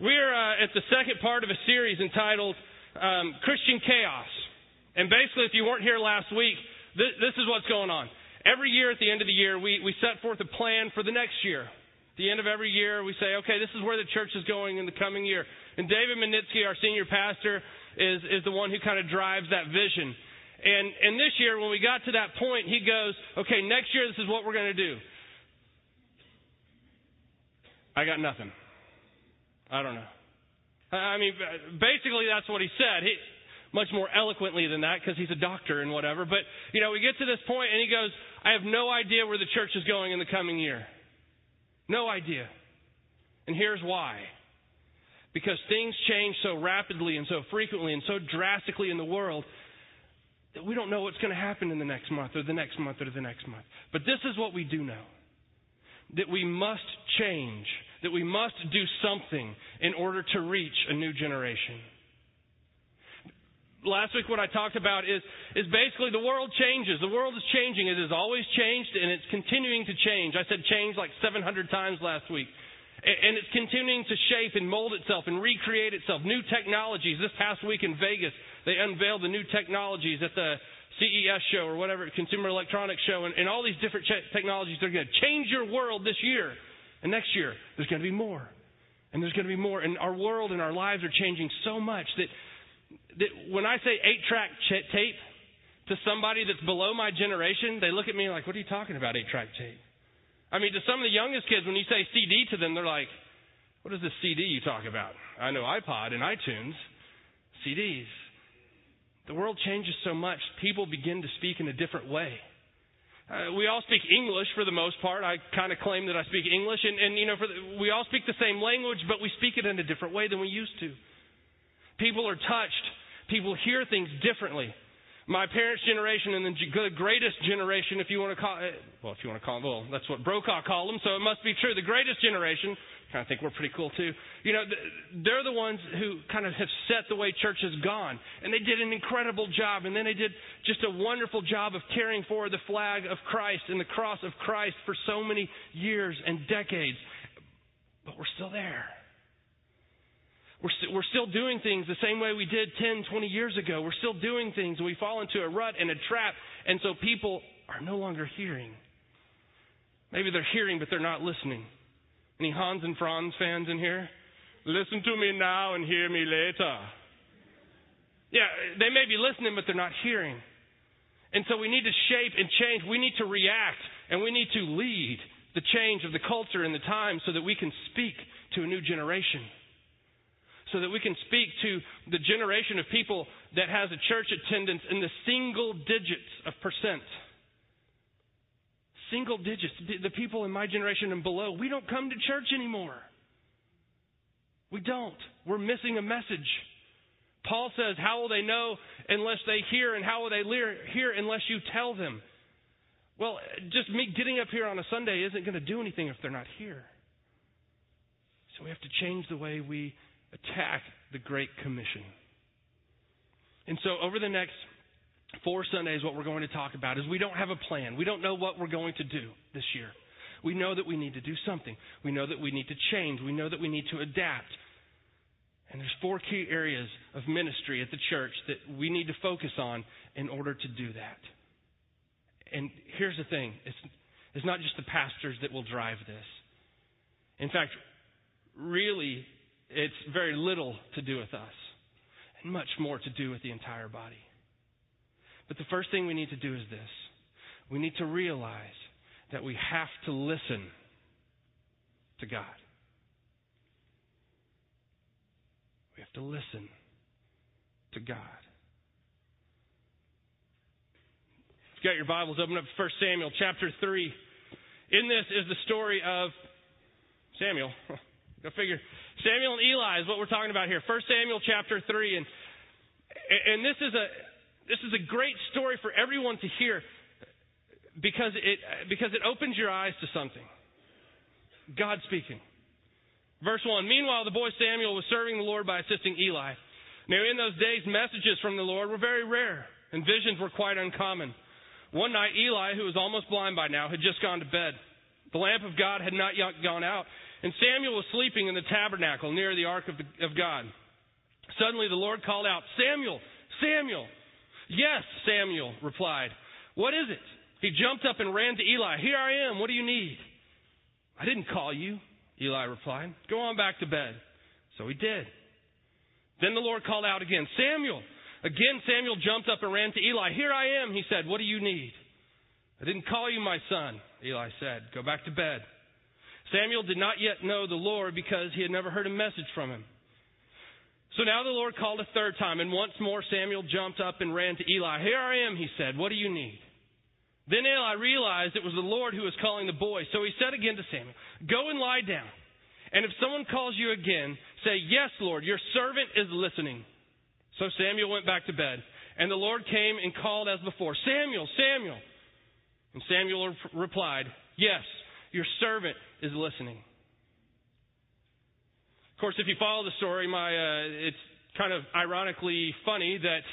We're at the second part of a series entitled Christian Chaos. And basically, if you weren't here last week, this is what's going on. Every year at the end of the year, we set forth a plan for the next year. At the end of every year, we say, okay, this is where the church is going in the coming year. And David Manitsky, our senior pastor, is the one who kind of drives that vision. And this year, when we got to that point, he goes, okay, next year, this is what we're going to do. I got nothing. I don't know. I mean, basically, that's what he said. He, much more eloquently than that, because he's a doctor and whatever. But, you know, we get to this point, and he goes, I have no idea where the church is going in the coming year. No idea. And here's why. Because things change so rapidly and so frequently and so drastically in the world that we don't know what's going to happen in the next month or the next month or the next month. But this is what we do know, that we must change, that we must do something in order to reach a new generation. Last week what I talked about is basically the world changes. The world is changing. It has always changed, and it's continuing to change. I said change like 700 times last week. And it's continuing to shape and mold itself and recreate itself. New technologies. This past week in Vegas, they unveiled the new technologies at the CES show or whatever, Consumer Electronics Show, and all these different technologies. They're going to change your world this year. And next year, there's going to be more. And there's going to be more. And our world and our lives are changing so much that when I say 8-track tape to somebody that's below my generation, they look at me like, what are you talking about, 8-track tape? I mean, to some of the youngest kids, when you say CD to them, they're like, what is this CD you talk about? I know iPod and iTunes, CDs. The world changes so much, people begin to speak in a different way. We all speak English for the most part. I kind of claim that I speak English. And you know, we all speak the same language, but we speak it in a different way than we used to. People are touched. People hear things differently. My parents' generation and the greatest generation, if you want to call it, that's what Brokaw called them, so it must be true. The greatest generation, I kind of think we're pretty cool too. You know, they're the ones who kind of have set the way church has gone. And they did an incredible job. And then they did just a wonderful job of carrying forward the flag of Christ and the cross of Christ for so many years and decades. But we're still there. We're still doing things the same way we did 10, 20 years ago. We're still doing things, and we fall into a rut and a trap, and so people are no longer hearing. Maybe they're hearing, but they're not listening. Any Hans and Franz fans in here? Listen to me now and hear me later. Yeah, they may be listening, but they're not hearing. And so we need to shape and change. We need to react, and we need to lead the change of the culture and the time so that we can speak to a new generation. So that we can speak to the generation of people that has a church attendance in the single digits of percent. Single digits. The people in my generation and below, we don't come to church anymore. We don't. We're missing a message. Paul says, how will they know unless they hear, and how will they hear unless you tell them? Well, just me getting up here on a Sunday isn't going to do anything if they're not here. So we have to change the way we attack the Great Commission. And so over the next 4 Sundays, what we're going to talk about is we don't have a plan. We don't know what we're going to do this year. We know that we need to do something. We know that we need to change. We know that we need to adapt. And there's 4 key areas of ministry at the church that we need to focus on in order to do that. And here's the thing. It's not just the pastors that will drive this. In fact, really, it's very little to do with us and much more to do with the entire body. But the first thing we need to do is this. We need to realize that we have to listen to God. We have to listen to God. If you've got your Bibles, open up to 1 Samuel chapter 3. In this is the story of Samuel. Go figure. Samuel and Eli is what we're talking about here. 1 Samuel chapter 3. And this is a great story for everyone to hear because it opens your eyes to something. God speaking. Verse 1, meanwhile, the boy Samuel was serving the Lord by assisting Eli. Now, in those days, messages from the Lord were very rare, and visions were quite uncommon. One night, Eli, who was almost blind by now, had just gone to bed. The lamp of God had not yet gone out, And Samuel was sleeping in the tabernacle near the ark of God. Suddenly the Lord called out, "Samuel, Samuel." "Yes," Samuel replied. "What is it?" He jumped up and ran to Eli. "Here I am. What do you need?" "I didn't call you," Eli replied. "Go on back to bed." So he did. Then the Lord called out again, "Samuel." Again, Samuel jumped up and ran to Eli. "Here I am," he said. "What do you need?" "I didn't call you, my son," Eli said. "Go back to bed." Samuel did not yet know the Lord because he had never heard a message from him. So now the Lord called a third time, and once more Samuel jumped up and ran to Eli. "Here I am," he said. "What do you need?" Then Eli realized it was the Lord who was calling the boy. So he said again to Samuel, "Go and lie down. And if someone calls you again, say, 'Yes, Lord, your servant is listening.'" So Samuel went back to bed, and the Lord came and called as before, "Samuel, Samuel." And Samuel replied, "Yes, your servant is listening." Of course, if you follow the story, it's kind of ironically funny that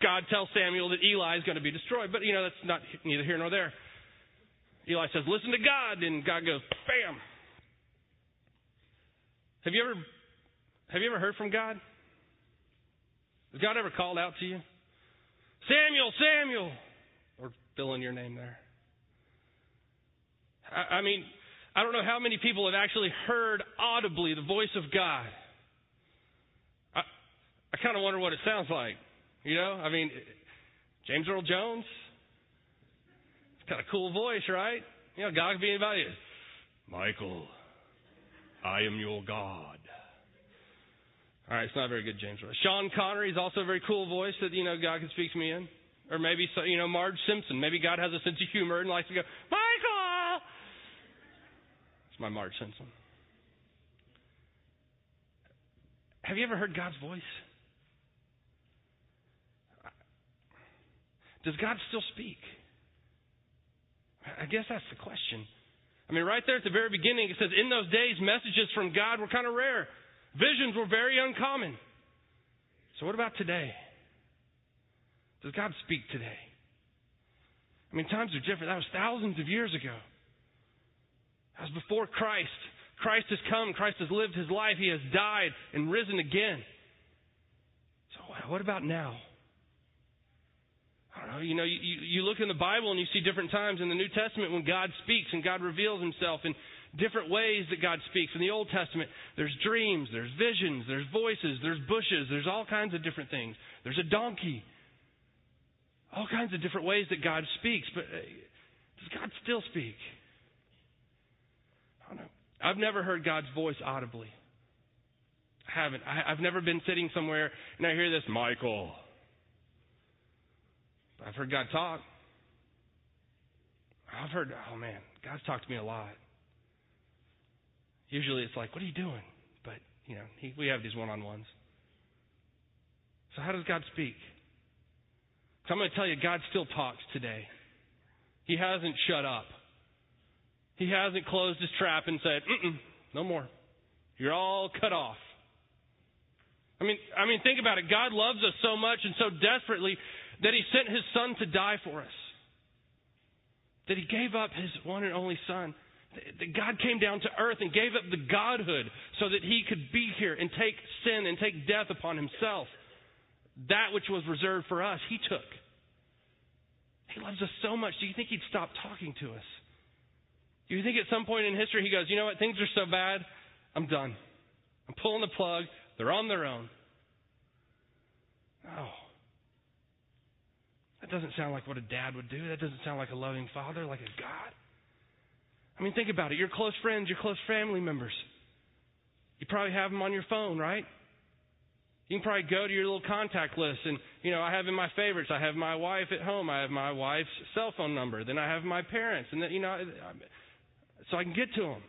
God tells Samuel that Eli is going to be destroyed. But, that's not neither here nor there. Eli says, "Listen to God." And God goes, bam. Have you ever heard from God? Has God ever called out to you? "Samuel, Samuel," or fill in your name there. I mean, I don't know how many people have actually heard audibly the voice of God. I kind of wonder what it sounds like. James Earl Jones, it's got a cool voice, right? God could be anybody. "Michael, I am your God." All right, it's not very good, James Earl. Sean Connery is also a very cool voice that, God can speak to me in. Or maybe, Marge Simpson. Maybe God has a sense of humor and likes to go, "Michael!" It's my Marge Simpson. Have you ever heard God's voice? Does God still speak? I guess that's the question. Right there at the very beginning, it says, in those days, messages from God were kind of rare. Visions were very uncommon. So what about today? Does God speak today? Times are different. That was thousands of years ago. That was before Christ. Christ has come. Christ has lived his life. He has died and risen again. So what about now? I don't know. You look in the Bible and you see different times in the New Testament when God speaks and God reveals himself in different ways that God speaks. In the Old Testament, there's dreams, there's visions, there's voices, there's bushes, there's all kinds of different things. There's a donkey. All kinds of different ways that God speaks. But does God still speak? I don't know. I've never heard God's voice audibly. I haven't. I've never been sitting somewhere and I hear this, "Michael." I've heard God talk. I've heard, God's talked to me a lot. Usually it's like, "What are you doing?" But, we have these one-on-ones. So how does God speak? So I'm going to tell you, God still talks today. He hasn't shut up. He hasn't closed his trap and said, no more. You're all cut off. Think about it. God loves us so much and so desperately that he sent his son to die for us. That he gave up his one and only son. That God came down to earth and gave up the godhood so that he could be here and take sin and take death upon himself. That which was reserved for us, he took. He loves us so much. Do you think he'd stop talking to us? Do you think at some point in history he goes, "You know what, things are so bad, I'm done. I'm pulling the plug. They're on their own"? No. That doesn't sound like what a dad would do. That doesn't sound like a loving father, like a God. Think about it. Your close friends, your close family members. You probably have them on your phone, right? You can probably go to your little contact list and, I have in my favorites, I have my wife at home. I have my wife's cell phone number. Then I have my parents. And, so I can get to them.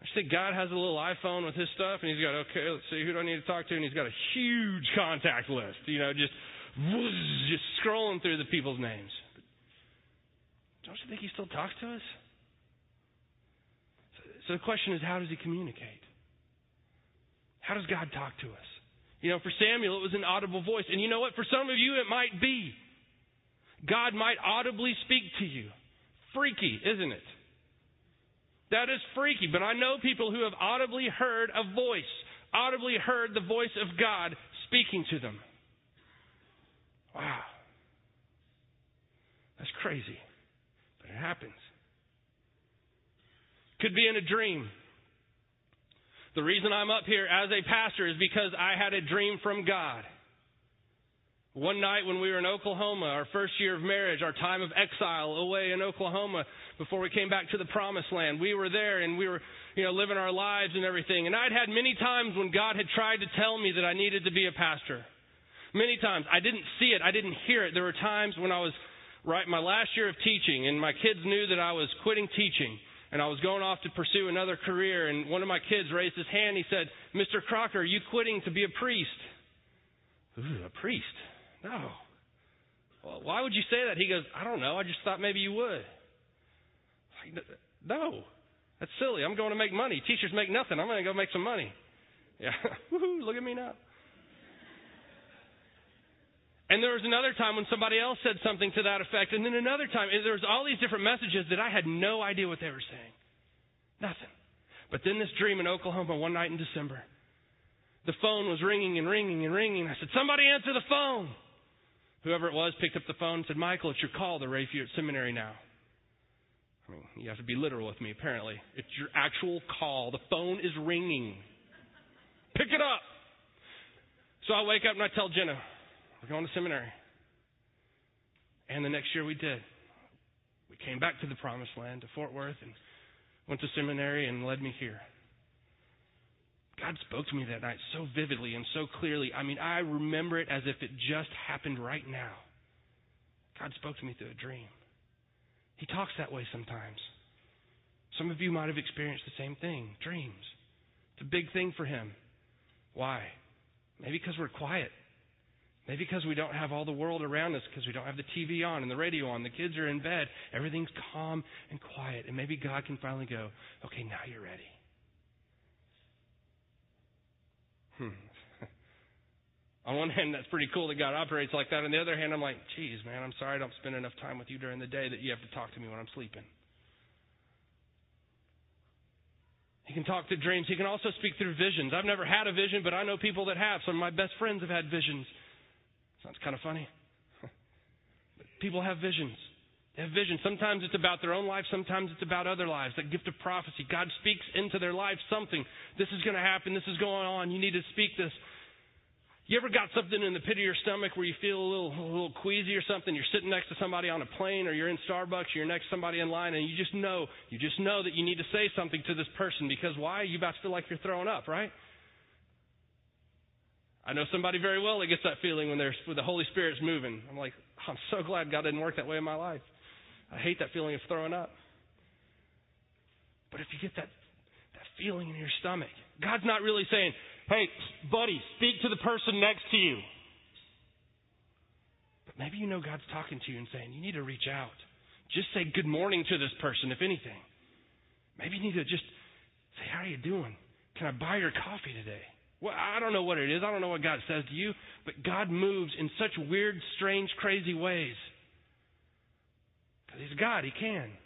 I just think God has a little iPhone with his stuff. And he's got, okay, let's see, who do I need to talk to? And he's got a huge contact list, just scrolling through the people's names. But don't you think he still talks to us? So the question is, how does he communicate? How does God talk to us? For Samuel, it was an audible voice. And you know what? For some of you, it might be. God might audibly speak to you. Freaky, isn't it? That is freaky, but I know people who have audibly heard a voice, audibly heard the voice of God speaking to them. Wow. That's crazy, but it happens. Could be in a dream. The reason I'm up here as a pastor is because I had a dream from God. One night when we were in Oklahoma, our first year of marriage, our time of exile away in Oklahoma before we came back to the promised land, we were there and we were, living our lives and everything. And I'd had many times when God had tried to tell me that I needed to be a pastor. Many times. I didn't see it. I didn't hear it. There were times when I was my last year of teaching and my kids knew that I was quitting teaching. And I was going off to pursue another career, and one of my kids raised his hand. He said, "Mr. Crocker, are you quitting to be a priest?" Ooh, a priest? No. Well, why would you say that? He goes, "I don't know. I just thought maybe you would." Like, no. That's silly. I'm going to make money. Teachers make nothing. I'm going to go make some money. Yeah. Woohoo, look at me now. And there was another time when somebody else said something to that effect. And then another time, there was all these different messages that I had no idea what they were saying. Nothing. But then this dream in Oklahoma one night in December, the phone was ringing and ringing and ringing. I said, "Somebody answer the phone." Whoever it was picked up the phone and said, "Michael, it's your call. They're ready for you at seminary now." I mean, you have to be literal with me, apparently. It's your actual call. The phone is ringing. Pick it up. So I wake up and I tell Jenna, "We're going to seminary." And the next year we did. We came back to the promised land, to Fort Worth, and went to seminary and led me here. God spoke to me that night so vividly and so clearly. I mean, I remember it as if it just happened right now. God spoke to me through a dream. He talks that way sometimes. Some of you might have experienced the same thing, dreams. It's a big thing for him. Why? Maybe because we're quiet. Maybe because we don't have all the world around us, because we don't have the TV on and the radio on, the kids are in bed, everything's calm and quiet, and maybe God can finally go, "Okay, now you're ready." On one hand, that's pretty cool that God operates like that. On the other hand, I'm like, "Geez, man, I'm sorry I don't spend enough time with you during the day that you have to talk to me when I'm sleeping." He can talk through dreams. He can also speak through visions. I've never had a vision, but I know people that have. Some of my best friends have had visions. Sounds kind of funny. But people have visions. They have visions. Sometimes it's about their own life. Sometimes it's about other lives. That gift of prophecy. God speaks into their life something. This is going to happen. This is going on. You need to speak this. You ever got something in the pit of your stomach where you feel a little queasy or something? You're sitting next to somebody on a plane, or you're in Starbucks, or you're next to somebody in line, and you just know that you need to say something to this person, because why? You're about to feel like you're throwing up, right? I know somebody very well that gets that feeling when the Holy Spirit's moving. I'm like, "Oh, I'm so glad God didn't work that way in my life. I hate that feeling of throwing up." But if you get that feeling in your stomach, God's not really saying, "Hey, buddy, speak to the person next to you." But maybe God's talking to you and saying, "You need to reach out. Just say good morning to this person, if anything." Maybe you need to just say, "How are you doing? Can I buy your coffee today?" Well, I don't know what it is. I don't know what God says to you. But God moves in such weird, strange, crazy ways. Because he's God. He can.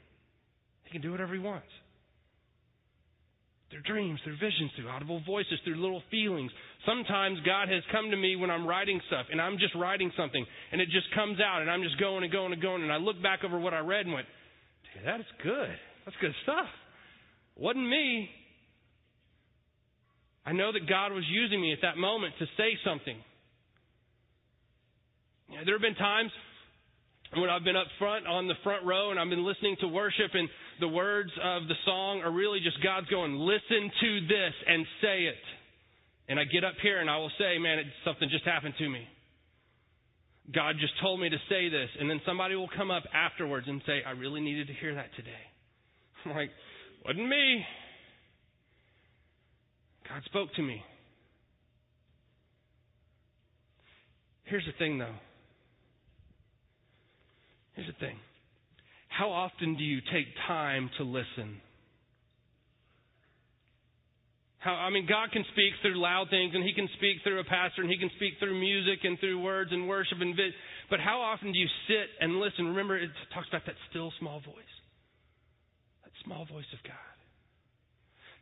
He can do whatever he wants. Through dreams, through visions, through audible voices, through little feelings. Sometimes God has come to me when I'm writing stuff, and I'm just writing something, and it just comes out, and I'm just going and going and going, and I look back over what I read and went, "Dude, that is good. That's good stuff. Wasn't me." I know that God was using me at that moment to say something. There have been times when I've been up front on the front row and I've been listening to worship, and the words of the song are really just God's going, "Listen to this and say it." And I get up here and I will say, "Man, something just happened to me. God just told me to say this." And then somebody will come up afterwards and say, "I really needed to hear that today." I'm like, "Wasn't me. God spoke to me." Here's the thing, though. Here's the thing. How often do you take time to listen? God can speak through loud things, and he can speak through a pastor, and he can speak through music and through words and worship. But how often do you sit and listen? Remember, it talks about that still small voice. That small voice of God.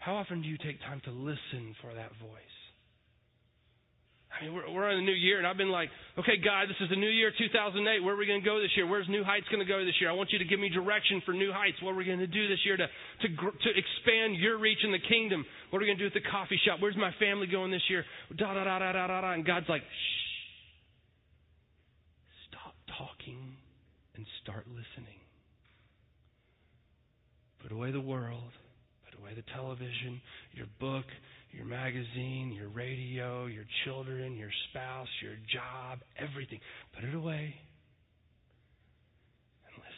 How often do you take time to listen for that voice? I mean, we're in the new year, and I've been like, okay, God, this is the new year, 2008. Where are we going to go this year? Where's New Heights going to go this year? I want you to give me direction for New Heights. What are we going to do this year to expand your reach in the kingdom? What are we going to do at the coffee shop? Where's my family going this year? Da-da-da-da-da-da-da. And God's like, shh. Stop talking and start listening. Put away the world. Put away the television, your book, your magazine, your radio, your children, your spouse, your job, everything. Put it away and listen.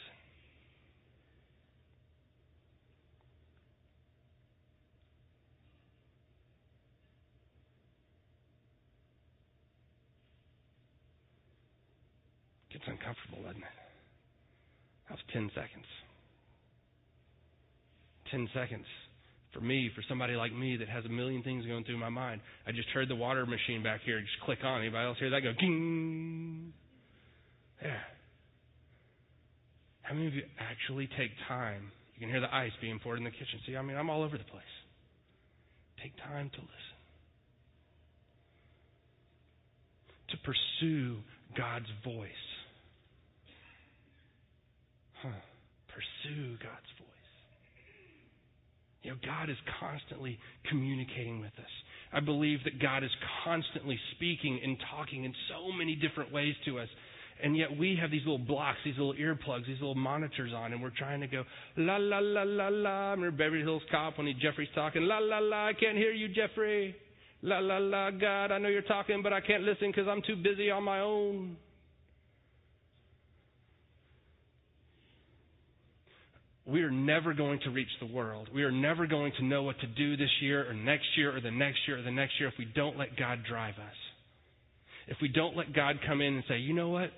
Gets uncomfortable, doesn't it? That was 10 seconds. 10 seconds. For me, for somebody like me that has a million things going through my mind, I just heard the water machine back here. Just click on. Anybody else hear that? Go, ding. There. How many of you actually take time? You can hear the ice being poured in the kitchen. See, I mean, I'm all over the place. Take time to listen. To pursue God's voice. Pursue God's voice. You know, God is constantly communicating with us. I believe that God is constantly speaking and talking in so many different ways to us. And yet we have these little blocks, these little earplugs, these little monitors on, and we're trying to go, la, la, la, la, la. Remember Beverly Hills Cop when Jeffrey's talking, la, la, la, I can't hear you, Jeffrey. La, la, la, God, I know you're talking, but I can't listen because I'm too busy on my own. We are never going to reach the world. We are never going to know what to do this year or next year or the next year or the next year if we don't let God drive us. If we don't let God come in and say, you know what?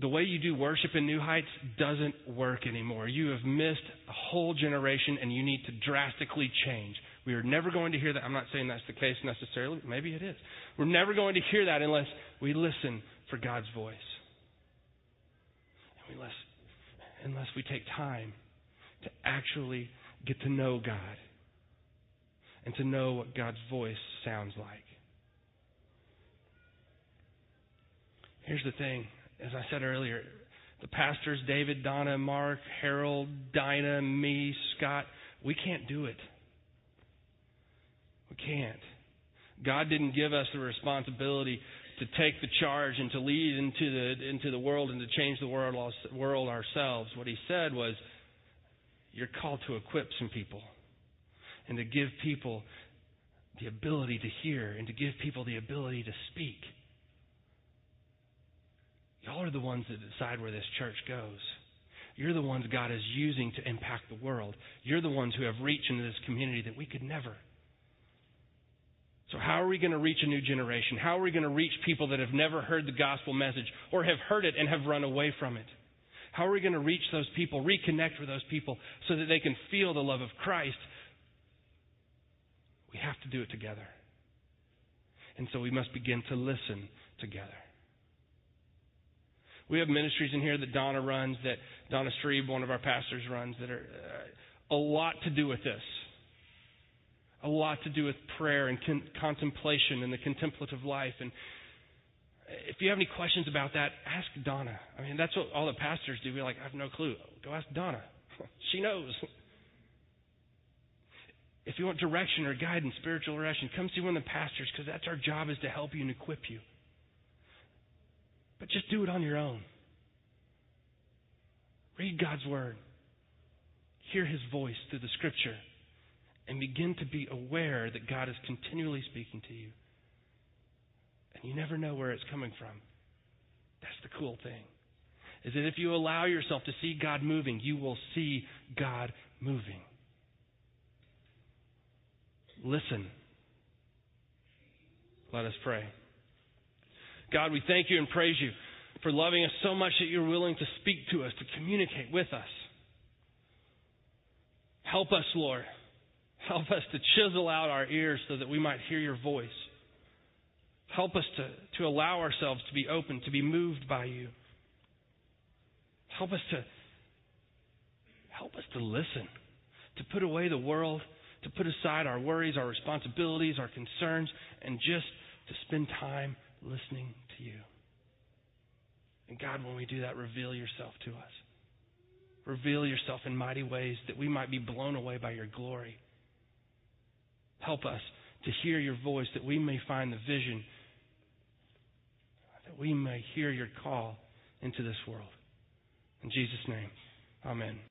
The way you do worship in New Heights doesn't work anymore. You have missed a whole generation and you need to drastically change. We are never going to hear that. I'm not saying that's the case necessarily. Maybe it is. We're never going to hear that unless we listen for God's voice. And we listen, unless we take time to actually get to know God and to know what God's voice sounds like. Here's the thing. As I said earlier, the pastors, David, Donna, Mark, Harold, Dinah, me, Scott, we can't do it. We can't. God didn't give us the responsibility to take the charge and to lead into the world and to change the world ourselves. What he said was, you're called to equip some people and to give people the ability to hear and to give people the ability to speak. Y'all are the ones that decide where this church goes. You're the ones God is using to impact the world. You're the ones who have reach into this community that we could never. So how are we going to reach a new generation? How are we going to reach people that have never heard the gospel message or have heard it and have run away from it? How are we going to reach those people, reconnect with those people so that they can feel the love of Christ? We have to do it together. And so we must begin to listen together. We have ministries in here that Donna runs, that Donna Strebe, one of our pastors, runs, that are a lot to do with this. A lot to do with prayer and contemplation and the contemplative life. And if you have any questions about that, ask Donna. I mean, that's what all the pastors do. We're like, I have no clue. Go ask Donna. She knows. If you want direction or guidance, spiritual direction, come see one of the pastors because that's our job, is to help you and equip you. But just do it on your own. Read God's Word. Hear His voice through the Scripture. And begin to be aware that God is continually speaking to you. And you never know where it's coming from. That's the cool thing. Is that if you allow yourself to see God moving, you will see God moving. Listen. Let us pray. God, we thank you and praise you for loving us so much that you're willing to speak to us, to communicate with us. Help us, Lord. Help us to chisel out our ears so that we might hear your voice. Help us to allow ourselves to be open, to be moved by you. Help us to listen, to put away the world, to put aside our worries, our responsibilities, our concerns, and just to spend time listening to you. And God, when we do that, reveal yourself to us. Reveal yourself in mighty ways that we might be blown away by your glory. Help us to hear your voice, that we may find the vision, that we may hear your call into this world. In Jesus' name, amen.